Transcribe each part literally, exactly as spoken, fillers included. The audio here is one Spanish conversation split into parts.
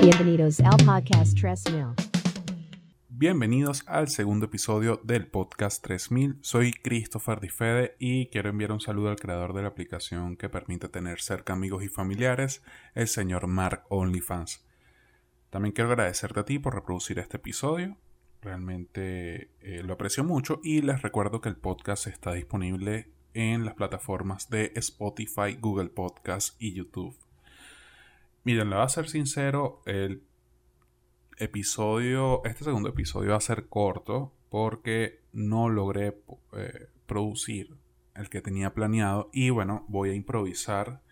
Bienvenidos al podcast tres mil. Bienvenidos al segundo episodio del podcast tres mil. Soy Christopher Di Fede y quiero enviar un saludo al creador de la aplicación que permite tener cerca amigos y familiares, el señor Mark Onlyfans. También quiero agradecerte a ti por reproducir este episodio. Realmente eh, lo aprecio mucho y les recuerdo que el podcast está disponible en las plataformas de Spotify, Google Podcasts y YouTube. Miren, le voy a ser sincero, el episodio, este segundo episodio va a ser corto porque no logré eh, producir el que tenía planeado y bueno, voy a improvisar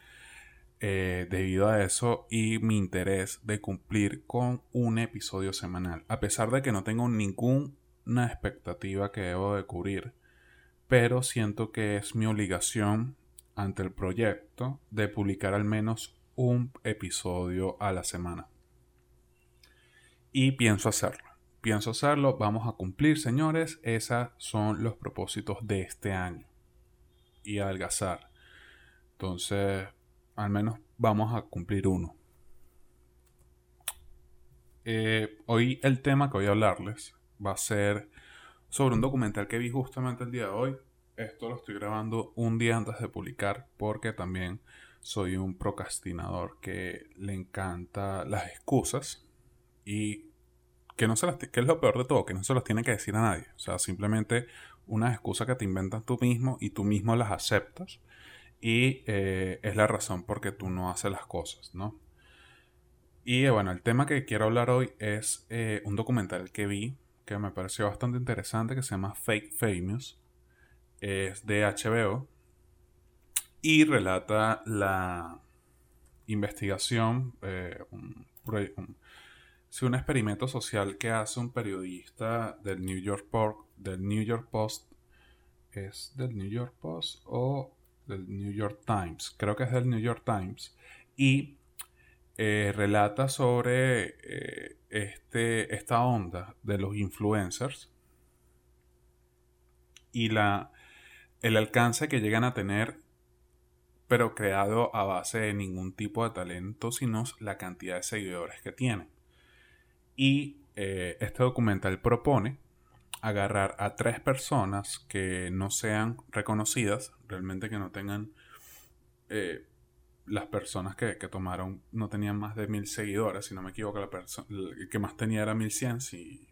eh, debido a eso y mi interés de cumplir con un episodio semanal. A pesar de que no tengo ninguna expectativa que debo de cubrir, pero siento que es mi obligación ante el proyecto de publicar al menos un episodio a la semana. Y pienso hacerlo. Pienso hacerlo. Vamos a cumplir, señores. Esos son los propósitos de este año. Y adelgazar. Entonces, al menos vamos a cumplir uno. Eh, hoy el tema que voy a hablarles va a ser sobre un documental que vi justamente el día de hoy. Esto lo estoy grabando un día antes de publicar porque también soy un procrastinador que le encanta las excusas y que, no se las t- que es lo peor de todo, que no se las tiene que decir a nadie. O sea, simplemente unas excusas que te inventas tú mismo y tú mismo las aceptas y eh, es la razón por que tú no haces las cosas, ¿no? Y eh, bueno, el tema que quiero hablar hoy es eh, un documental que vi que me pareció bastante interesante que se llama Fake Famous. Es de H B O. Y relata la investigación, eh, un, un, un experimento social que hace un periodista del New York Post, del New York Post, ¿es del New York Post o del New York Times? Creo que es del New York Times. Y eh, relata sobre eh, este, esta onda de los influencers y la, el alcance que llegan a tener, pero creado a base de ningún tipo de talento, sino la cantidad de seguidores que tienen. Y eh, este documental propone agarrar a tres personas que no sean reconocidas, realmente que no tengan, eh, las personas que, que tomaron no tenían más de mil seguidores, si no me equivoco, la perso- el que más tenía era mil cien, si,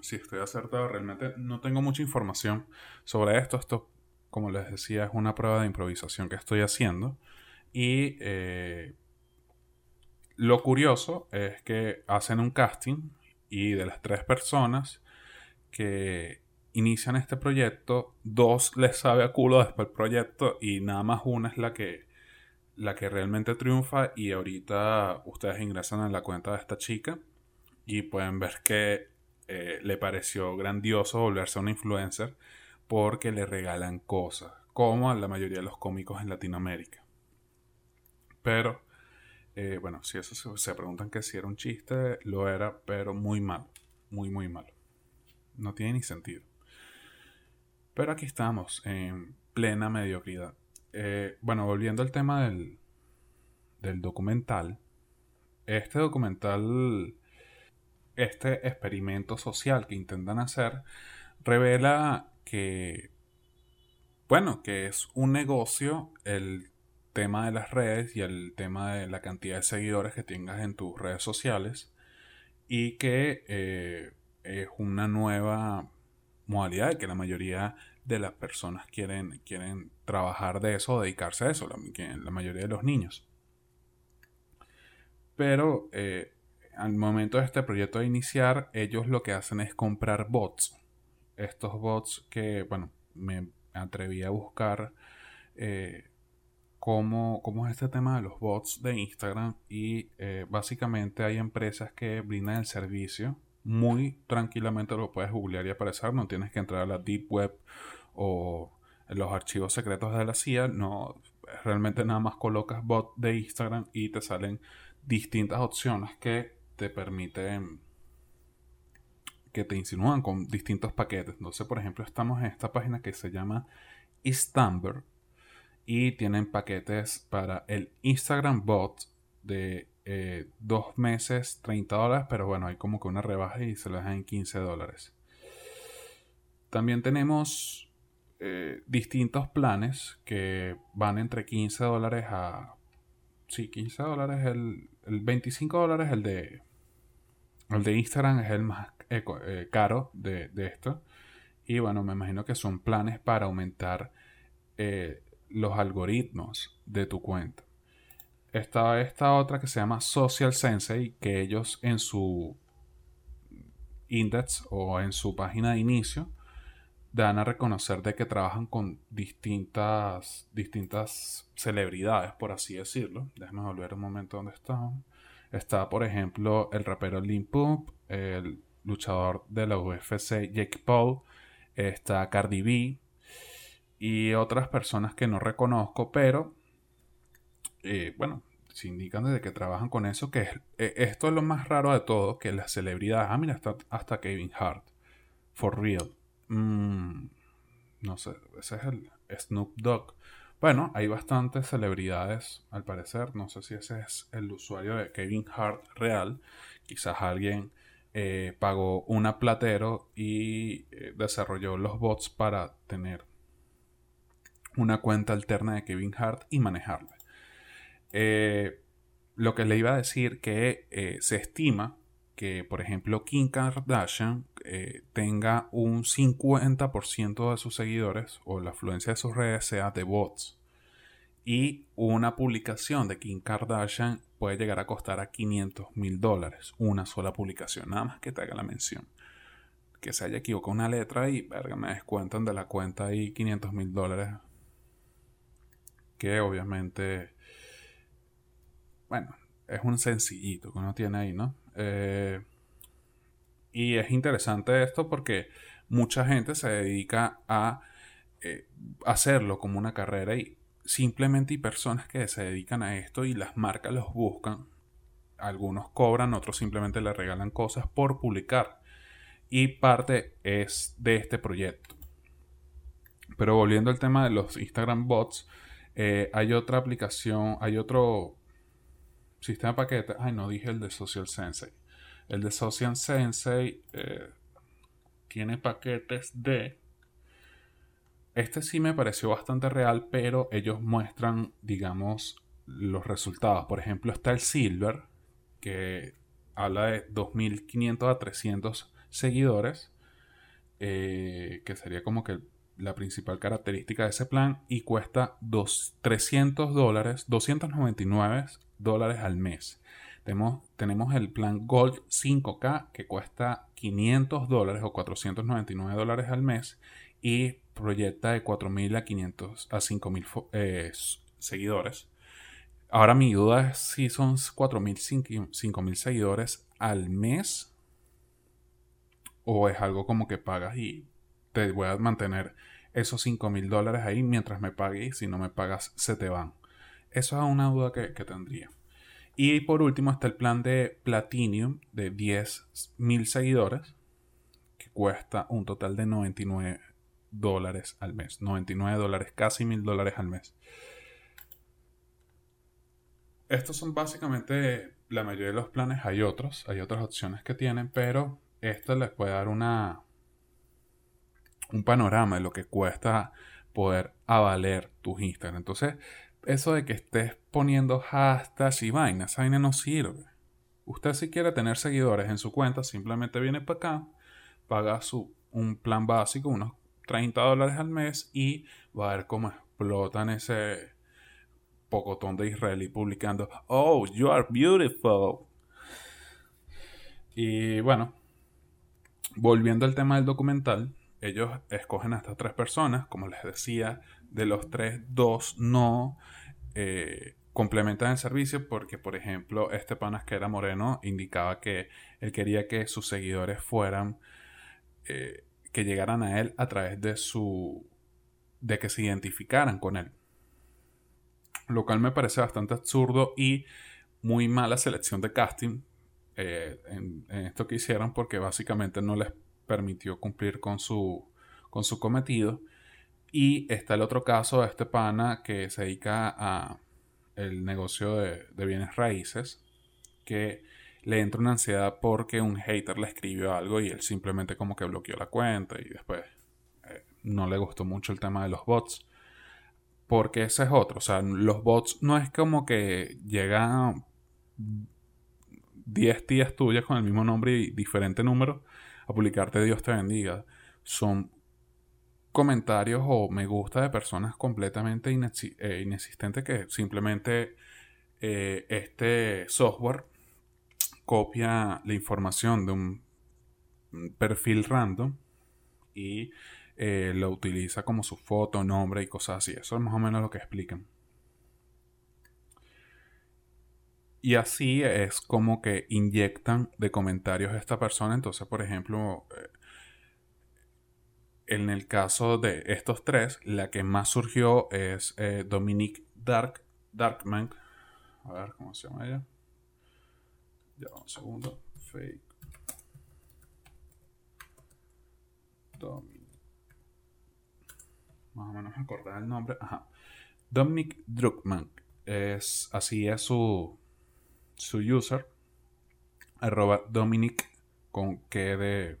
si estoy acertado, realmente no tengo mucha información sobre esto, esto como les decía, es una prueba de improvisación que estoy haciendo. Y eh, lo curioso es que hacen un casting y de las tres personas que inician este proyecto, dos les sabe a culo después del proyecto y nada más una es la que, la que realmente triunfa. Y ahorita ustedes ingresan en la cuenta de esta chica y pueden ver que eh, le pareció grandioso volverse una influencer, porque le regalan cosas, como a la mayoría de los cómicos en Latinoamérica. Pero, eh, bueno, si eso se, se preguntan que si era un chiste, lo era, pero muy malo. Muy, muy malo. No tiene ni sentido. Pero aquí estamos, en plena mediocridad. Eh, bueno, volviendo al tema del, del documental. Este documental, este experimento social que intentan hacer, revela que, bueno, que es un negocio el tema de las redes y el tema de la cantidad de seguidores que tengas en tus redes sociales y que eh, es una nueva modalidad que la mayoría de las personas quieren, quieren trabajar de eso, dedicarse a eso, la, la mayoría de los niños. Pero eh, al momento de este proyecto de iniciar, ellos lo que hacen es comprar bots. Estos bots que, bueno, me atreví a buscar eh, cómo, cómo es este tema de los bots de Instagram. Y eh, básicamente hay empresas que brindan el servicio. Muy tranquilamente lo puedes googlear y aparecer. No tienes que entrar a la Deep Web o los archivos secretos de la C I A. No, realmente nada más colocas bot de Instagram y te salen distintas opciones que te permiten, que te insinúan con distintos paquetes. Entonces, por ejemplo, estamos en esta página que se llama Istanbul y tienen paquetes para el Instagram bot de eh, dos meses treinta dólares, pero bueno, hay como que una rebaja y se lo dejan en quince dólares. También tenemos eh, distintos planes que van entre quince dólares a... Sí, quince dólares, el, el veinticinco dólares, el de, el de Instagram es el más eco, eh, caro de, de esto. Y bueno, me imagino que son planes para aumentar eh, los algoritmos de tu cuenta. Está esta otra que se llama Social Sensei, que ellos en su index o en su página de inicio dan a reconocer de que trabajan con distintas, distintas celebridades, por así decirlo. Déjame volver un momento donde están. Está, por ejemplo, el rapero Lil Pump, el luchador de la U F C Jake Paul, está Cardi B y otras personas que no reconozco, pero eh, bueno, se indican desde que trabajan con eso, que es, eh, esto es lo más raro de todo, que las celebridades, ah mira, está hasta Kevin Hart, for real. Mm, no sé, ese es el Snoop Dogg. Bueno, hay bastantes celebridades al parecer, no sé si ese es el usuario de Kevin Hart real, quizás alguien eh, pagó un platero y eh, desarrolló los bots para tener una cuenta alterna de Kevin Hart y manejarla. Eh, lo que le iba a decir que eh, se estima que, por ejemplo, Kim Kardashian eh, tenga un cincuenta por ciento de sus seguidores o la afluencia de sus redes sea de bots. Y una publicación de Kim Kardashian puede llegar a costar a quinientos mil dólares. Una sola publicación, nada más que te haga la mención. Que se haya equivocado una letra y, verga, me descuentan de la cuenta ahí quinientos mil dólares. Que obviamente, bueno, es un sencillito que uno tiene ahí, ¿no? Eh, y es interesante esto porque mucha gente se dedica a eh, hacerlo como una carrera y simplemente hay personas que se dedican a esto y las marcas los buscan. Algunos cobran, otros simplemente les regalan cosas por publicar. Y parte es de este proyecto. Pero volviendo al tema de los Instagram bots, eh, hay otra aplicación, hay otro sistema de paquetes. Ay, no dije el de Social Sensei. El de Social Sensei eh, tiene paquetes de... Este sí me pareció bastante real, pero ellos muestran, digamos, los resultados. Por ejemplo, está el Silver, que habla de dos mil quinientos a trescientos seguidores, eh, que sería como que la principal característica de ese plan, y cuesta dos, trescientos dólares, doscientos noventa y nueve dólares al mes. Tenemos, tenemos el plan Gold cinco K que cuesta quinientos dólares o cuatrocientos noventa y nueve dólares al mes y proyecta de cuatro mil a quinientos a cinco mil eh, seguidores. Ahora mi duda es si son cuatro mil, cinco mil seguidores al mes o es algo como que pagas y te voy a mantener esos cinco mil dólares ahí mientras me pague y si no me pagas se te van. Eso es una duda que, que tendría. Y por último está el plan de Platinum de diez mil seguidores que cuesta un total de noventa y nueve dólares al mes. noventa y nueve dólares, casi mil dólares al mes. Estos son básicamente la mayoría de los planes. Hay otros, hay otras opciones que tienen, pero esto les puede dar una, un panorama de lo que cuesta poder avaler tus Instagram. Entonces, eso de que estés poniendo hashtags y vainas, esa vaina no sirve. Usted si quiere tener seguidores en su cuenta, simplemente viene para acá, paga su, un plan básico, unos treinta dólares al mes y va a ver cómo explotan ese pocotón de israelí publicando "Oh, you are beautiful". Y bueno, volviendo al tema del documental, ellos escogen hasta tres personas, como les decía, de los tres, dos no eh, complementan el servicio porque, por ejemplo, este panas que era moreno indicaba que él quería que sus seguidores fueran, eh, que llegaran a él a través de su, de que se identificaran con él. Lo cual me parece bastante absurdo y muy mala selección de casting. Eh, en, en esto que hicieron porque básicamente no les permitió cumplir con su, con su cometido. Y está el otro caso de este pana que se dedica a el negocio de, de bienes raíces que le entra una ansiedad porque un hater le escribió algo y él simplemente como que bloqueó la cuenta y después eh, no le gustó mucho el tema de los bots. Porque ese es otro, o sea, los bots no es como que llegan diez tías tuyas con el mismo nombre y diferente número a publicarte Dios te bendiga. Son comentarios o me gusta de personas completamente inex- eh, inexistentes que simplemente eh, este software copia la información de un perfil random y eh, lo utiliza como su foto, nombre y cosas así. Eso es más o menos lo que explican. Y así es como que inyectan de comentarios a esta persona. Entonces, por ejemplo, en el caso de estos tres, la que más surgió es eh, Dominic Dark, Druckmann. A ver, ¿cómo se llama ella? Ya, un segundo. Fake. Dominic. Más o menos me acordaba el nombre. Ajá. Dominic Druckmann. Es, así es su... su user, arroba Dominic con K de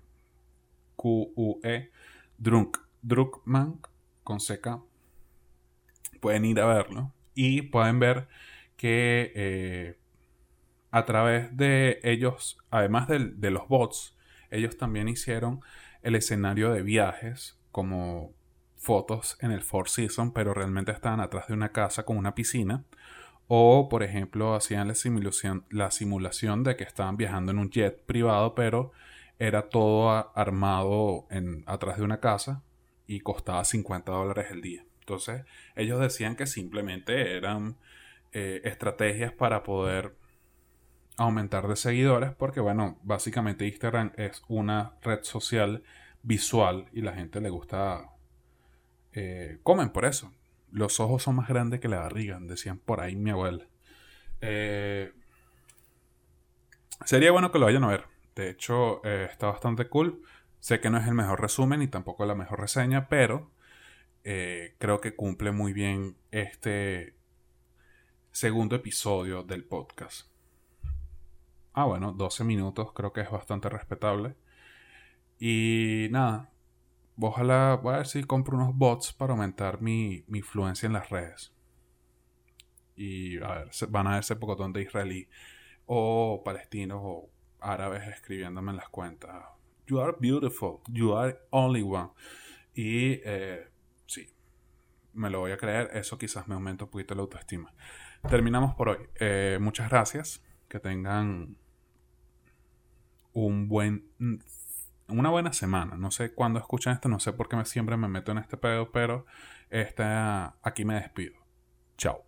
Q U E Drunk, Druckmann con C K. Pueden ir a verlo y pueden ver que eh, a través de ellos, además de, de los bots, ellos también hicieron el escenario de viajes como fotos en el Four Seasons, pero realmente estaban atrás de una casa con una piscina. O, por ejemplo, hacían la simulación, la simulación de que estaban viajando en un jet privado, pero era todo a, armado en, atrás de una casa y costaba cincuenta dólares el día. Entonces, ellos decían que simplemente eran eh, estrategias para poder aumentar de seguidores, porque, bueno, básicamente Instagram es una red social visual y la gente le gusta... Eh, comen por eso. Los ojos son más grandes que la barriga, decían por ahí mi abuela. Eh, sería bueno que lo vayan a ver. De hecho, eh, está bastante cool. Sé que no es el mejor resumen y tampoco la mejor reseña, pero eh, creo que cumple muy bien este segundo episodio del podcast. Ah, bueno, doce minutos, creo que es bastante respetable. Y nada. Ojalá, voy a ver si compro unos bots para aumentar mi, mi influencia en las redes. Y a ver, van a ver ese pocotón de israelí o palestinos o árabes escribiéndome en las cuentas. You are beautiful, you are only one. Y eh, sí, me lo voy a creer. Eso quizás me aumenta un poquito la autoestima. Terminamos por hoy. Eh, muchas gracias. Que tengan un buen... una buena semana. No sé cuándo escuchan esto, no sé por qué me, siempre me meto en este pedo, pero esta, aquí me despido. Chao.